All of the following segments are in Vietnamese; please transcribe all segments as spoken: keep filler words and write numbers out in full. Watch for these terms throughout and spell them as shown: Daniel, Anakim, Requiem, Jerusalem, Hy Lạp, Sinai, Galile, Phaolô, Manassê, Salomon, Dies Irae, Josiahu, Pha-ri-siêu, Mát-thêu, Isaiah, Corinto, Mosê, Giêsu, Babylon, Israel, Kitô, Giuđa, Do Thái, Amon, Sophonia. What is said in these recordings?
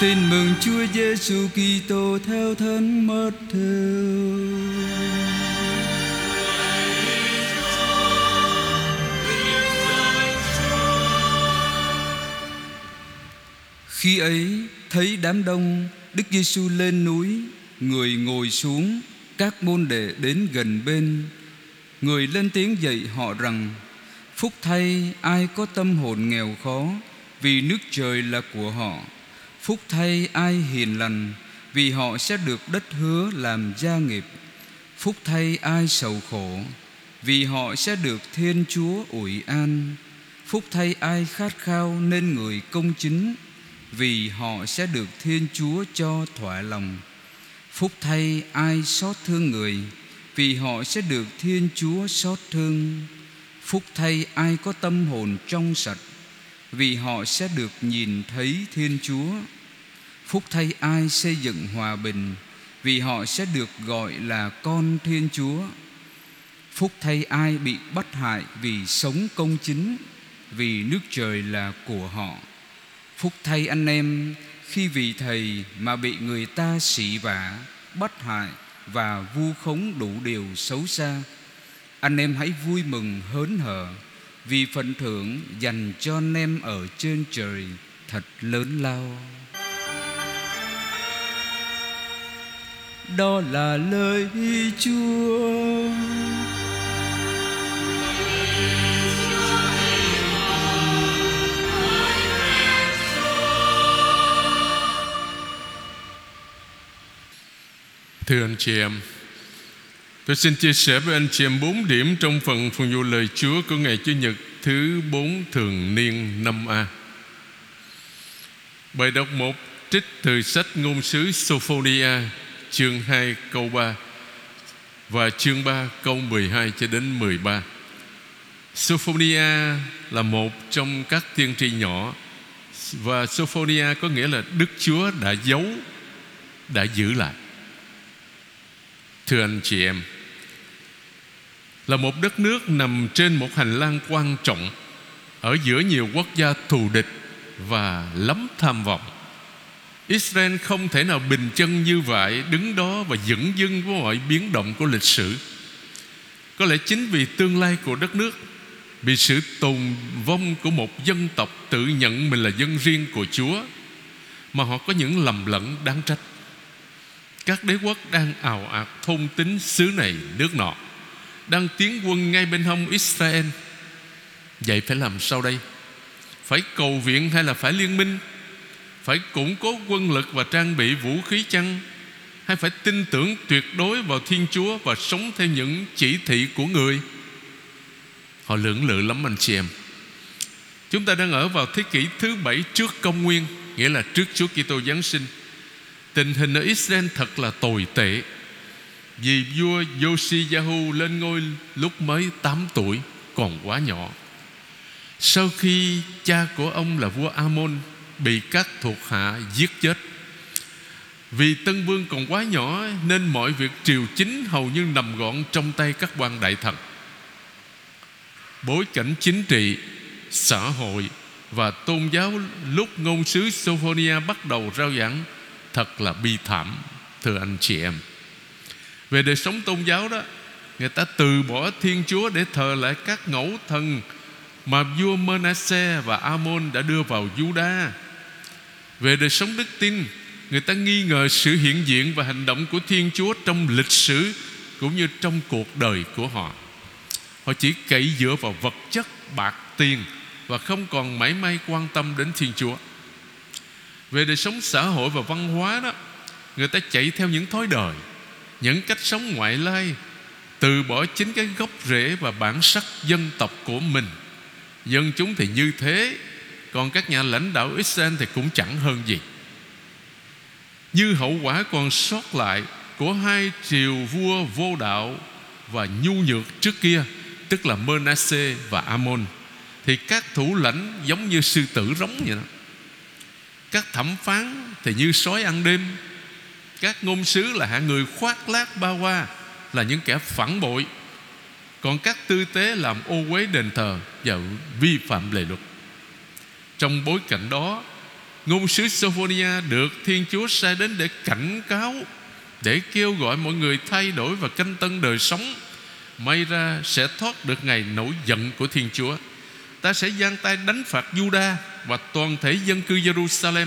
Tin mừng Chúa Giêsu Kitô theo Thánh Mát-thêu. Khi ấy thấy đám đông, Đức Giêsu lên núi, người ngồi xuống, các môn đệ đến gần bên. Người lên tiếng dạy họ rằng: Phúc thay ai có tâm hồn nghèo khó, vì nước trời là của họ. Phúc thay ai hiền lành, vì họ sẽ được đất hứa làm gia nghiệp. Phúc thay ai sầu khổ, vì họ sẽ được Thiên Chúa ủi an. Phúc thay ai khát khao nên người công chính, vì họ sẽ được Thiên Chúa cho thỏa lòng. Phúc thay ai xót thương người, vì họ sẽ được Thiên Chúa xót thương. Phúc thay ai có tâm hồn trong sạch, vì họ sẽ được nhìn thấy Thiên Chúa. Phúc thay ai xây dựng hòa bình, vì họ sẽ được gọi là con Thiên Chúa. Phúc thay ai bị bắt hại vì sống công chính, vì nước trời là của họ. Phúc thay anh em khi vì Thầy mà bị người ta sỉ vả, bắt hại và vu khống đủ điều xấu xa. Anh em hãy vui mừng hớn hở, vì phần thưởng dành cho anh em ở trên trời thật lớn lao. Đó là lời Chúa. Thưa anh chị em, tôi xin chia sẻ với anh chị em bốn điểm trong phần phụng vụ lời Chúa của ngày Chủ nhật thứ bốn thường niên năm A. Bài đọc một trích từ sách ngôn sứ Sophonia chương hai câu ba và chương ba câu mười hai cho đến mười ba. Sophonia là một trong các tiên tri nhỏ, và Sophonia có nghĩa là Đức Chúa đã giấu, đã giữ lại. Thưa anh chị em, là một đất nước nằm trên một hành lang quan trọng ở giữa nhiều quốc gia thù địch và lắm tham vọng, Israel không thể nào bình chân như vậy, đứng đó và dửng dưng với mọi biến động của lịch sử. Có lẽ chính vì tương lai của đất nước, vì sự tồn vong của một dân tộc tự nhận mình là dân riêng của Chúa, mà họ có những lầm lẫn đáng trách. Các đế quốc đang ào ạt thôn tính xứ này nước nọ, đang tiến quân ngay bên hông Israel. Vậy phải làm sao đây? Phải cầu viện hay là phải liên minh? Phải củng cố quân lực và trang bị vũ khí chăng? Hay phải tin tưởng tuyệt đối vào Thiên Chúa và sống theo những chỉ thị của người? Họ lưỡng lự lắm anh chị em. Chúng ta đang ở vào thế kỷ thứ bảy trước công nguyên, nghĩa là trước Chúa Kitô Giáng sinh. Tình hình ở Israel thật là tồi tệ, vì vua Josiahu lên ngôi lúc mới tám tuổi, còn quá nhỏ. Sau khi cha của ông là vua Amon bị các thuộc hạ giết chết, vì tân vương còn quá nhỏ nên mọi việc triều chính hầu như nằm gọn trong tay các quan đại thần. Bối cảnh chính trị, xã hội và tôn giáo lúc ngôn sứ Sophonia bắt đầu rao giảng thật là bi thảm, thưa anh chị em. Về đời sống tôn giáo đó, người ta từ bỏ Thiên Chúa để thờ lại các ngẫu thần mà vua Manassê và Amon đã đưa vào Giuđa. Về đời sống đức tin, người ta nghi ngờ sự hiện diện và hành động của Thiên Chúa trong lịch sử cũng như trong cuộc đời của họ. Họ chỉ cậy dựa vào vật chất, bạc tiền và không còn mảy may quan tâm đến Thiên Chúa. Về đời sống xã hội và văn hóa đó, người ta chạy theo những thói đời, những cách sống ngoại lai, từ bỏ chính cái gốc rễ và bản sắc dân tộc của mình. Dân chúng thì như thế, còn các nhà lãnh đạo Israel thì cũng chẳng hơn gì. Như hậu quả còn sót lại của hai triều vua vô đạo và nhu nhược trước kia, tức là Manassê và Amon, thì các thủ lãnh giống như sư tử rống vậy đó. Các thẩm phán thì như sói ăn đêm. Các ngôn sứ là hạng người khoác lác ba hoa, là những kẻ phản bội. Còn các tư tế làm ô uế đền thờ và vi phạm lệ luật. Trong bối cảnh đó, Ngôn sứ Sophonia được Thiên Chúa sai đến để cảnh cáo, để kêu gọi mọi người thay đổi và canh tân đời sống. May ra sẽ thoát được ngày nổi giận của Thiên Chúa. Ta sẽ giang tay đánh phạt Giuđa và toàn thể dân cư Jerusalem.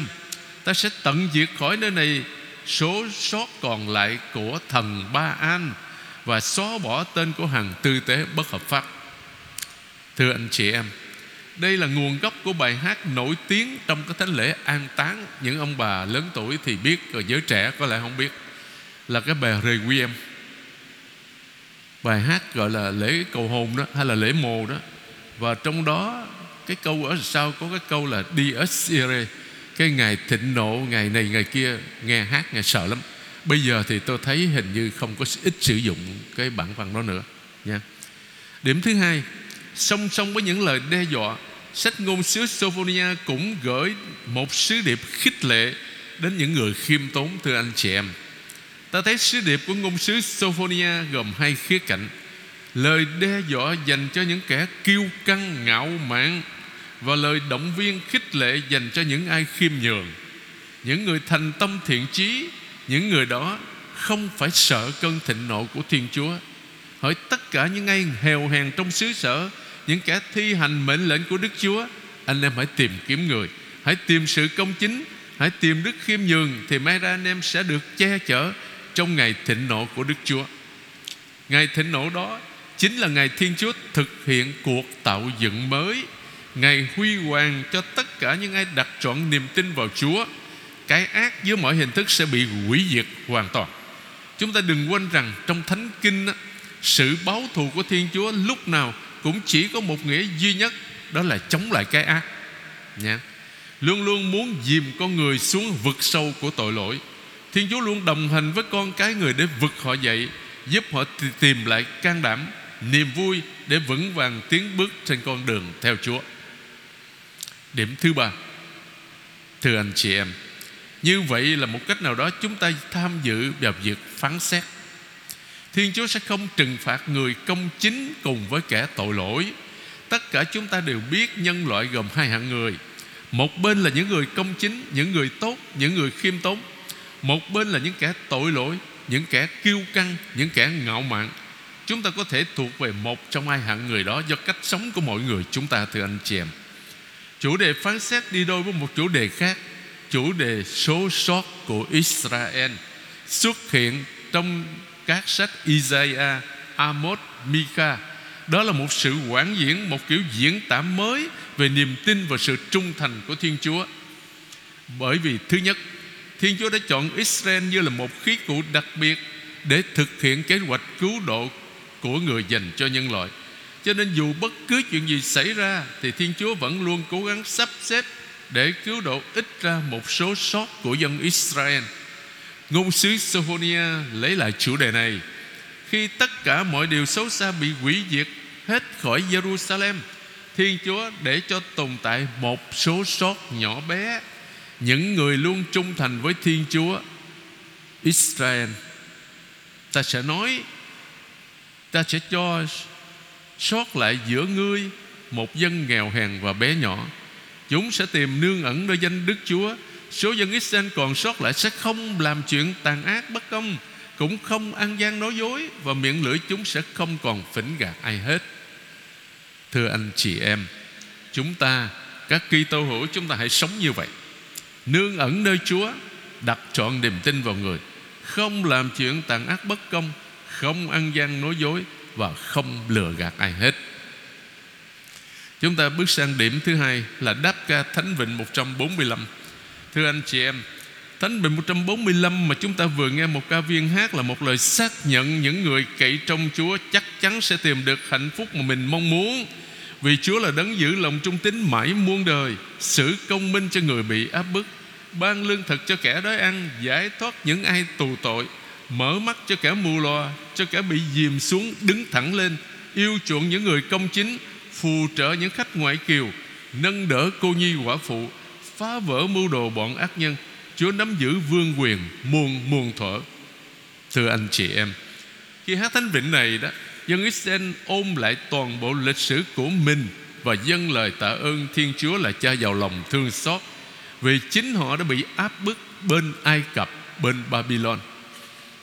Ta sẽ tận diệt khỏi nơi này số sót còn lại của thần Ba An và xóa bỏ tên của hàng tư tế bất hợp pháp. Thưa anh chị em, đây là nguồn gốc của bài hát nổi tiếng trong cái thánh lễ an táng. Những ông bà lớn tuổi thì biết, rồi giới trẻ có lẽ không biết, là cái bài Requiem. Bài hát gọi là lễ cầu hồn đó, hay là lễ mồ đó. Và trong đó cái câu ở sau có cái câu là Dies Irae, cái ngày thịnh nộ, ngày này ngày kia. Nghe hát nghe sợ lắm. Bây giờ thì tôi thấy hình như không có ít sử dụng cái bản văn đó nữa nha. Điểm thứ hai, song song với những lời đe dọa, sách ngôn sứ Sophonia cũng gửi một sứ điệp khích lệ đến những người khiêm tốn. Thưa anh chị em, ta thấy sứ điệp của ngôn sứ Sophonia gồm hai khía cạnh: lời đe dọa dành cho những kẻ kiêu căng ngạo mạn, và lời động viên khích lệ dành cho những ai khiêm nhường. Những người thành tâm thiện chí, những người đó không phải sợ cơn thịnh nộ của Thiên Chúa. Hỡi tất cả những ai hèo hèn trong xứ sở, những kẻ thi hành mệnh lệnh của Đức Chúa, anh em hãy tìm kiếm người, hãy tìm sự công chính, hãy tìm đức khiêm nhường, thì may ra anh em sẽ được che chở trong ngày thịnh nộ của Đức Chúa. Ngày thịnh nộ đó chính là ngày Thiên Chúa thực hiện cuộc tạo dựng mới, ngày huy hoàng cho tất cả những ai đặt trọn niềm tin vào Chúa. Cái ác dưới mọi hình thức sẽ bị hủy diệt hoàn toàn. Chúng ta đừng quên rằng trong Thánh Kinh á, sự báo thù của Thiên Chúa lúc nào cũng chỉ có một nghĩa duy nhất, đó là chống lại cái ác nha. Luôn luôn muốn dìm con người xuống vực sâu của tội lỗi, Thiên Chúa luôn đồng hành với con cái người để vực họ dậy, giúp họ tìm lại can đảm, niềm vui để vững vàng tiến bước trên con đường theo Chúa. Điểm thứ ba, thưa anh chị em, như vậy là một cách nào đó chúng ta tham dự vào việc phán xét. Thiên Chúa sẽ không trừng phạt người công chính cùng với kẻ tội lỗi. Tất cả chúng ta đều biết nhân loại gồm hai hạng người. Một bên là những người công chính, những người tốt, những người khiêm tốn. Một bên là những kẻ tội lỗi, những kẻ kiêu căng, những kẻ ngạo mạn. Chúng ta có thể thuộc về một trong hai hạng người đó do cách sống của mỗi người chúng ta, thưa anh chị em. Chủ đề phán xét đi đôi với một chủ đề khác, chủ đề số sót của Israel xuất hiện trong các sách Isaiah, Amos, Mika. Đó là một sự quảng diễn, một kiểu diễn tả mới về niềm tin và sự trung thành của Thiên Chúa. Bởi vì thứ nhất, Thiên Chúa đã chọn Israel như là một khí cụ đặc biệt để thực hiện kế hoạch cứu độ của người dành cho nhân loại. Cho nên dù bất cứ chuyện gì xảy ra thì Thiên Chúa vẫn luôn cố gắng sắp xếp để cứu độ ít ra một số sót của dân Israel. Ngôn sứ Sophonia lấy lại chủ đề này. Khi tất cả mọi điều xấu xa bị hủy diệt hết khỏi Jerusalem, Thiên Chúa để cho tồn tại một số sót nhỏ bé, những người luôn trung thành với Thiên Chúa, Israel. Ta sẽ nói, ta sẽ cho sót lại giữa ngươi một dân nghèo hèn và bé nhỏ. Chúng sẽ tìm nương ẩn nơi danh Đức Chúa. Số dân Israel còn sót lại sẽ không làm chuyện tàn ác bất công, cũng không ăn gian nói dối, và miệng lưỡi chúng sẽ không còn phỉnh gạt ai hết. Thưa anh chị em, chúng ta, các Kitô hữu, chúng ta hãy sống như vậy. Nương ẩn nơi Chúa, đặt trọn niềm tin vào người, không làm chuyện tàn ác bất công, không ăn gian nói dối và không lừa gạt ai hết. Chúng ta bước sang điểm thứ hai là đáp ca Thánh Vịnh một trăm bốn mươi lăm. Thưa anh chị em, Thánh Vịnh một trăm bốn mươi lăm mà chúng ta vừa nghe một ca viên hát là một lời xác nhận những người cậy trong Chúa chắc chắn sẽ tìm được hạnh phúc mà mình mong muốn. Vì Chúa là đấng giữ lòng trung tín mãi muôn đời, xử công minh cho người bị áp bức, ban lương thực cho kẻ đói ăn, giải thoát những ai tù tội, mở mắt cho kẻ mù lòa, cho kẻ bị dìm xuống đứng thẳng lên, yêu chuộng những người công chính, phù trợ những khách ngoại kiều, nâng đỡ cô nhi quả phụ, phá vỡ mưu đồ bọn ác nhân. Chúa nắm giữ vương quyền muôn muôn thuở. Thưa anh chị em, khi hát Thánh Vịnh này đó, dân Israel ôm lại toàn bộ lịch sử của mình và dâng lời tạ ơn Thiên Chúa là Cha giàu lòng thương xót. vì chính họ đã bị áp bức bên Ai Cập, bên Babylon.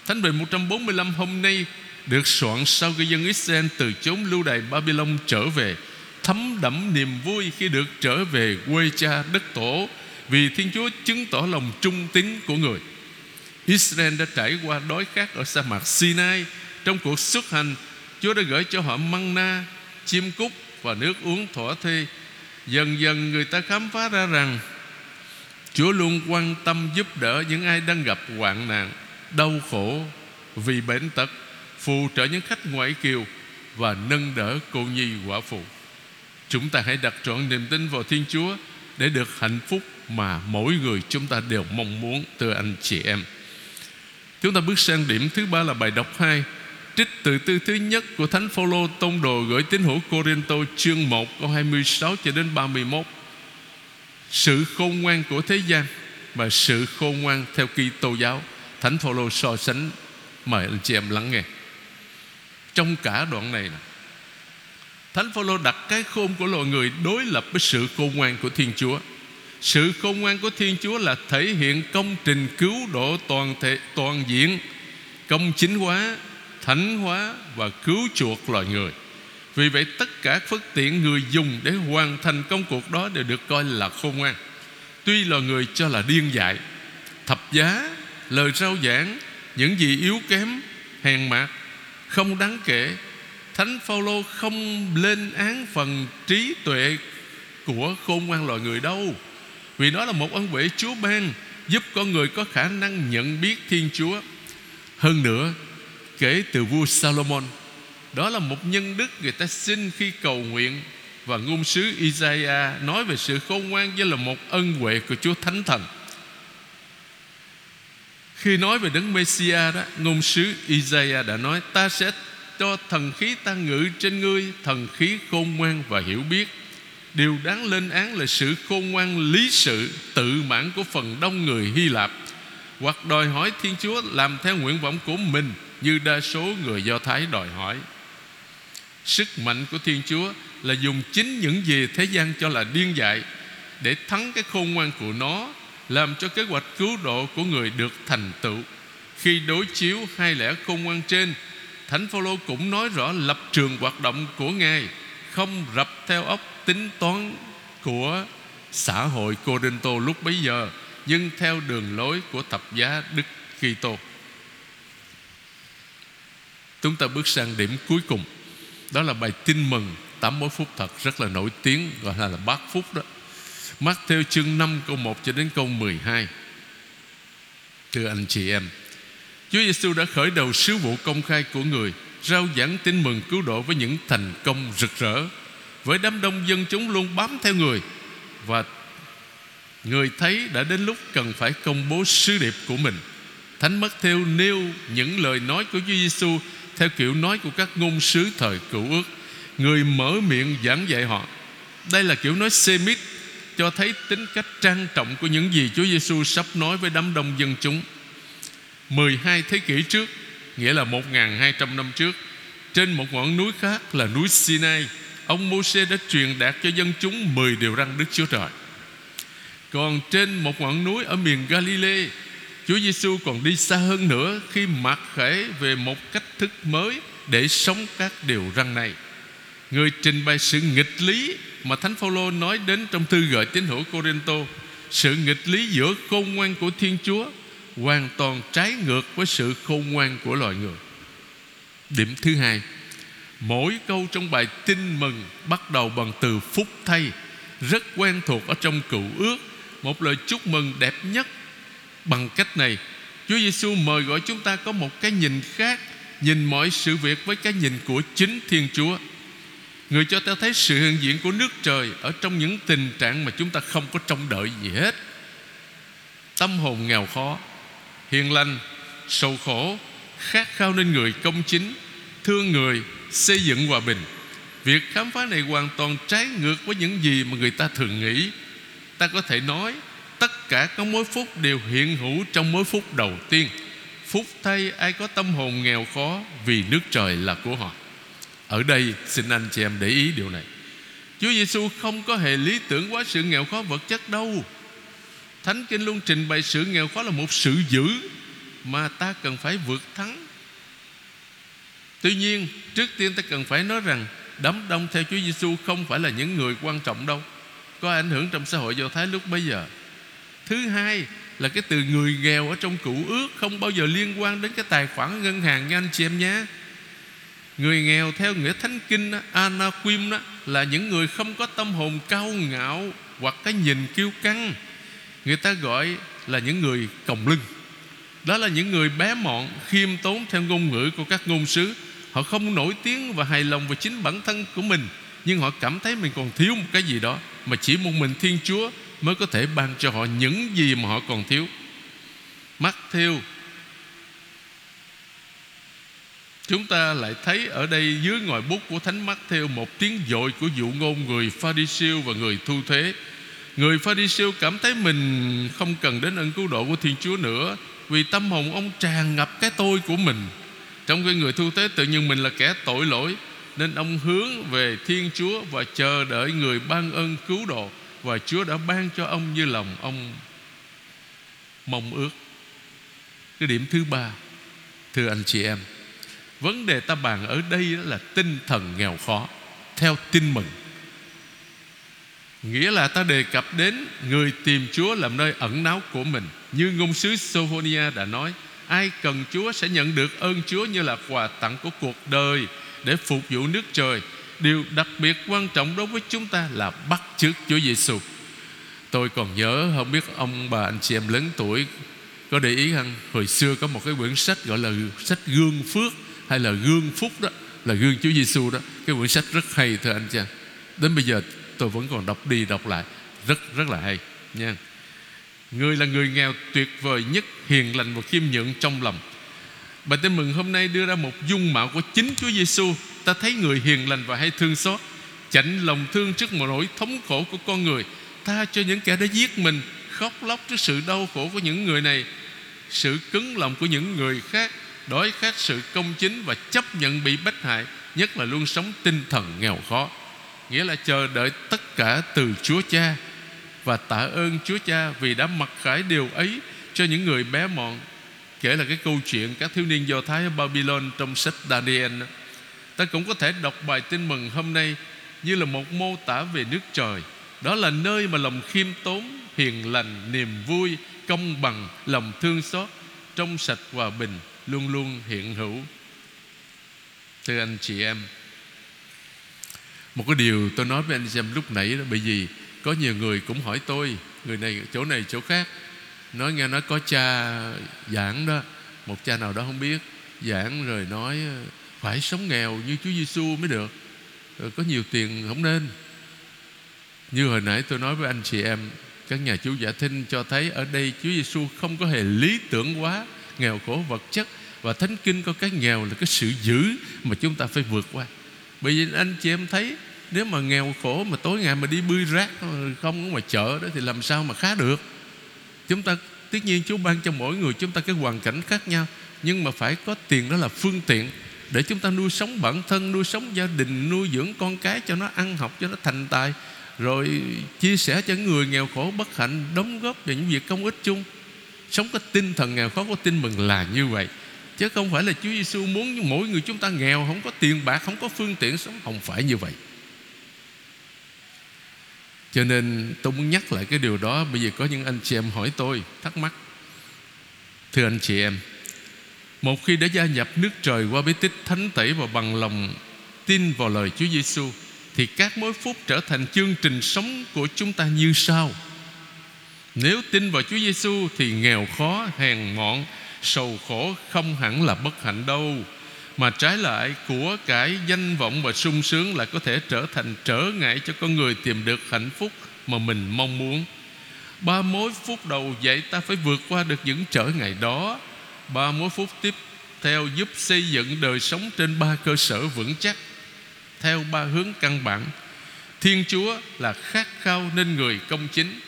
Thánh Vịnh một trăm bốn mươi lăm hôm nay được soạn sau khi dân Israel từ chốn lưu đày Babylon trở về, thấm đẫm niềm vui khi được trở về quê cha đất tổ, vì Thiên Chúa chứng tỏ lòng trung tín của người. Israel đã trải qua đói khát ở sa mạc Sinai. Trong cuộc xuất hành, Chúa đã gửi cho họ manna, chim cút và nước uống thỏa thê. Dần dần người ta khám phá ra rằng Chúa luôn quan tâm giúp đỡ những ai đang gặp hoạn nạn, đau khổ vì bệnh tật, phù trợ những khách ngoại kiều và nâng đỡ cô nhi quả phụ. Chúng ta hãy đặt trọn niềm tin vào Thiên Chúa để được hạnh phúc mà mỗi người chúng ta đều mong muốn, thưa anh chị em. Chúng ta bước sang điểm thứ ba là bài đọc hai, trích từ tư thứ nhất của Thánh Phaolô tông đồ gửi tín hữu Corinto, chương một câu hai mươi sáu cho đến ba mươi mốt. Sự khôn ngoan của thế gian và sự khôn ngoan theo Kitô giáo, Thánh Phaolô so sánh. Mời anh chị em lắng nghe. Trong cả đoạn này, Thánh Phaolô đặt cái khôn của loài người đối lập với sự khôn ngoan của Thiên Chúa. Sự khôn ngoan của Thiên Chúa là thể hiện công trình cứu độ toàn thể, toàn diện, công chính hóa, thánh hóa và cứu chuộc loài người. Vì vậy tất cả phước tiện người dùng để hoàn thành công cuộc đó đều được coi là khôn ngoan. Tuy loài người cho là điên dại, thập giá, lời rao giảng, những gì yếu kém, hèn mạt, không đáng kể, Thánh Phaolô không lên án phần trí tuệ của khôn ngoan loài người đâu, vì nó là một ân huệ Chúa ban giúp con người có khả năng nhận biết Thiên Chúa. Hơn nữa, kể từ vua Salomon, đó là một nhân đức người ta xin khi cầu nguyện, và ngôn sứ Isaiah nói về sự khôn ngoan như là một ân huệ của Chúa Thánh Thần. Khi nói về Đấng Messiah đó, ngôn sứ Isaiah đã nói: ta sẽ cho thần khí ta ngự trên ngươi, thần khí khôn ngoan và hiểu biết. Điều đáng lên án là sự khôn ngoan lý sự, tự mãn của phần đông người Hy Lạp, hoặc đòi hỏi Thiên Chúa làm theo nguyện vọng của mình như đa số người Do Thái đòi hỏi. Sức mạnh của Thiên Chúa là dùng chính những gì thế gian cho là điên dại để thắng cái khôn ngoan của nó, làm cho kế hoạch cứu độ của người được thành tựu. Khi đối chiếu hai lẽ khôn ngoan trên, Thánh Phaolô cũng nói rõ lập trường hoạt động của Ngài, không rập theo óc tính toán của xã hội Corinto lúc bấy giờ, nhưng theo đường lối của thập giá Đức Kitô. Chúng ta bước sang điểm cuối cùng, đó là bài tin mừng tám mươi phút thật rất là nổi tiếng, gọi là, là bát phúc đó. Mát-thêu chương năm câu một cho đến câu mười hai. Thưa anh chị em, Chúa Giêsu đã khởi đầu sứ vụ công khai của người, rao giảng tin mừng cứu độ với những thành công rực rỡ, với đám đông dân chúng luôn bám theo người, và người thấy đã đến lúc cần phải công bố sứ điệp của mình. Thánh Mát-thêu nêu những lời nói của Chúa Giêsu theo kiểu nói của các ngôn sứ thời Cựu Ước. Người mở miệng giảng dạy họ. Đây là kiểu nói xê mít, cho thấy tính cách trang trọng của những gì Chúa Giêsu sắp nói với đám đông dân chúng. mười hai thế kỷ trước, nghĩa là một nghìn hai trăm năm trước, trên một ngọn núi khác là núi Sinai, ông Mosê đã truyền đạt cho dân chúng mười điều răn Đức Chúa Trời. Còn trên một ngọn núi ở miền Galile, Chúa Giêsu còn đi xa hơn nữa khi mặc khải về một cách thức mới để sống các điều răn này. Người trình bày sự nghịch lý mà Thánh Phaolô nói đến trong thư gửi tín hữu Corinto, sự nghịch lý giữa khôn ngoan của Thiên Chúa hoàn toàn trái ngược với sự khôn ngoan của loài người. Điểm thứ hai, mỗi câu trong bài tin mừng bắt đầu bằng từ phúc thay, rất quen thuộc ở trong Cựu Ước, một lời chúc mừng đẹp nhất. Bằng cách này, Chúa Giêsu mời gọi chúng ta có một cái nhìn khác, nhìn mọi sự việc với cái nhìn của chính Thiên Chúa. Người cho ta thấy sự hiện diện của nước trời ở trong những tình trạng mà chúng ta không có trông đợi gì hết. Tâm hồn nghèo khó, hiền lành, sầu khổ, khát khao nên người công chính, thương người, xây dựng hòa bình. Việc khám phá này hoàn toàn trái ngược với những gì mà người ta thường nghĩ. Ta có thể nói tất cả các mối phúc đều hiện hữu trong mối phúc đầu tiên. Phúc thay ai có tâm hồn nghèo khó, vì nước trời là của họ. Ở đây xin anh chị em để ý điều này. Chúa Giêsu không có hề lý tưởng quá sự nghèo khó vật chất đâu. Thánh Kinh luôn trình bày sự nghèo khó là một sự dữ mà ta cần phải vượt thắng. Tuy nhiên, trước tiên ta cần phải nói rằng đám đông theo Chúa Giêsu không phải là những người quan trọng đâu, có ảnh hưởng trong xã hội Do Thái lúc bấy giờ. Thứ hai là cái từ người nghèo ở trong Cựu Ước không bao giờ liên quan đến cái tài khoản ngân hàng nha anh chị em nhé. Người nghèo theo nghĩa Thánh Kinh Anakim là những người không có tâm hồn cao ngạo hoặc cái nhìn kiêu căng, người ta gọi là những người còng lưng. Đó là những người bé mọn, khiêm tốn theo ngôn ngữ của các ngôn sứ. Họ không nổi tiếng và hài lòng về chính bản thân của mình, nhưng họ cảm thấy mình còn thiếu một cái gì đó mà chỉ một mình Thiên Chúa mới có thể ban cho họ những gì mà họ còn thiếu. Mát-thêu, chúng ta lại thấy ở đây dưới ngòi bút của Thánh Mát-thêu một tiếng dội của dụ ngôn người Pha-ri-siêu và người thu thuế. Người Pha-ri-siêu cảm thấy mình không cần đến ân cứu độ của Thiên Chúa nữa, vì tâm hồn ông tràn ngập cái tôi của mình. Trong khi người thu thuế tự nhiên mình là kẻ tội lỗi, nên ông hướng về Thiên Chúa và chờ đợi người ban ơn cứu độ, và Chúa đã ban cho ông như lòng ông mong ước. Cái điểm thứ ba, thưa anh chị em, vấn đề ta bàn ở đây là tinh thần nghèo khó theo Tin Mừng, nghĩa là ta đề cập đến người tìm Chúa làm nơi ẩn náu của mình. Như ngôn sứ Sophonia đã nói, ai cần Chúa sẽ nhận được ơn Chúa như là quà tặng của cuộc đời để phục vụ nước trời. Điều đặc biệt quan trọng đối với chúng ta là bắt chước Chúa Giêsu. Tôi còn nhớ, không biết ông bà anh chị em lớn tuổi có để ý rằng hồi xưa có một cái quyển sách gọi là sách Gương Phước hay là Gương Phúc đó, là gương Chúa Giêsu đó. Cái quyển sách rất hay thưa anh chị em. Đến bây giờ tôi vẫn còn đọc đi đọc lại, rất rất là hay nha. Người là người nghèo tuyệt vời nhất, hiền lành và khiêm nhượng trong lòng. Bài Tin Mừng hôm nay đưa ra một dung mạo của chính Chúa Giêsu. Ta thấy người hiền lành và hay thương xót, chạnh lòng thương trước một nỗi thống khổ của con người, tha cho những kẻ đã giết mình, khóc lóc trước sự đau khổ của những người này, sự cứng lòng của những người khác, đói khát sự công chính và chấp nhận bị bách hại, nhất là luôn sống tinh thần nghèo khó, nghĩa là chờ đợi tất cả từ Chúa Cha và tạ ơn Chúa Cha vì đã mặc khải điều ấy cho những người bé mọn. Kể là cái câu chuyện các thiếu niên Do Thái ở Babylon trong sách Daniel. Ta cũng có thể đọc bài Tin Mừng hôm nay như là một mô tả về nước trời. Đó là nơi mà lòng khiêm tốn, hiền lành, niềm vui, công bằng, lòng thương xót, trong sạch, hòa bình luôn luôn hiện hữu. Thưa anh chị em, một cái điều tôi nói với anh chị em lúc nãy đó, bởi vì có nhiều người cũng hỏi tôi, người này chỗ này chỗ khác, nói nghe nói có cha giảng đó, một cha nào đó không biết giảng rồi nói phải sống nghèo như Chúa Giêsu mới được, rồi có nhiều tiền không nên. Như hồi nãy tôi nói với anh chị em, các nhà chú giả thinh cho thấy ở đây Chúa Giêsu không có hề lý tưởng quá nghèo khổ vật chất, và Thánh Kinh có cái nghèo là cái sự dữ mà chúng ta phải vượt qua. Bởi vì anh chị em thấy, nếu mà nghèo khổ mà tối ngày mà đi bươi rác không ngoài chợ đó thì làm sao mà khá được. Chúng ta tất nhiên Chúa ban cho mỗi người chúng ta cái hoàn cảnh khác nhau, nhưng mà phải có tiền đó là phương tiện để chúng ta nuôi sống bản thân, nuôi sống gia đình, nuôi dưỡng con cái cho nó ăn học, cho nó thành tài, rồi chia sẻ cho người nghèo khổ bất hạnh, đóng góp vào những việc công ích chung. Sống cái tinh thần nghèo khó của Tin Mừng là như vậy, chứ không phải là Chúa Giêsu muốn mỗi người chúng ta nghèo, không có tiền bạc, không có phương tiện sống, không phải như vậy. Cho nên tôi muốn nhắc lại cái điều đó, bởi vì có những anh chị em hỏi tôi thắc mắc. Thưa anh chị em, một khi đã gia nhập nước trời qua bí tích thánh tẩy và bằng lòng tin vào lời Chúa Giêsu, thì các mối phúc trở thành chương trình sống của chúng ta như sau. Nếu tin vào Chúa Giêsu thì nghèo khó, hèn mọn, sầu khổ không hẳn là bất hạnh đâu, mà trái lại của cải, danh vọng và sung sướng lại có thể trở thành trở ngại cho con người tìm được hạnh phúc mà mình mong muốn. Ba mối phút đầu dạy ta phải vượt qua được những trở ngại đó. Ba mối phút tiếp theo giúp xây dựng đời sống trên ba cơ sở vững chắc, theo ba hướng căn bản. Thiên Chúa là khát khao nên người công chính,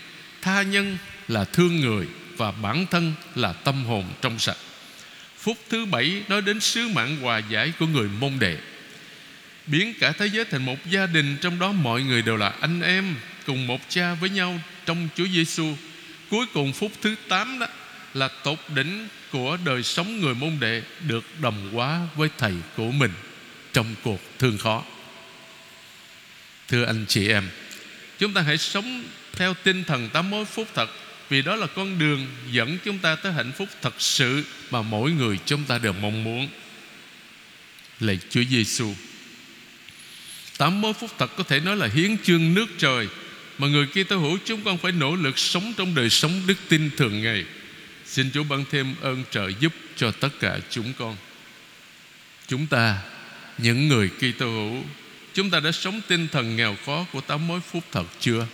tha nhân là thương người, và bản thân là tâm hồn trong sạch. Phút thứ bảy nói đến sứ mạng hòa giải của người môn đệ, biến cả thế giới thành một gia đình, trong đó mọi người đều là anh em, cùng một cha với nhau trong Chúa Giêsu. Cuối cùng phút thứ tám đó là tột đỉnh của đời sống người môn đệ được đồng hóa với Thầy của mình trong cuộc thương khó. Thưa anh chị em, chúng ta hãy sống theo tinh thần tám mối phúc thật, vì đó là con đường dẫn chúng ta tới hạnh phúc thật sự mà mỗi người chúng ta đều mong muốn. Lạy Chúa Giêsu, tám mối phúc thật có thể nói là hiến chương nước trời mà người kia tố hữu chúng con phải nỗ lực sống trong đời sống đức tin thường ngày. Xin Chúa ban thêm ơn trợ giúp cho tất cả chúng con. Chúng ta, những người Kitô hữu, chúng ta đã sống tinh thần nghèo khó của tám mối phúc thật chưa?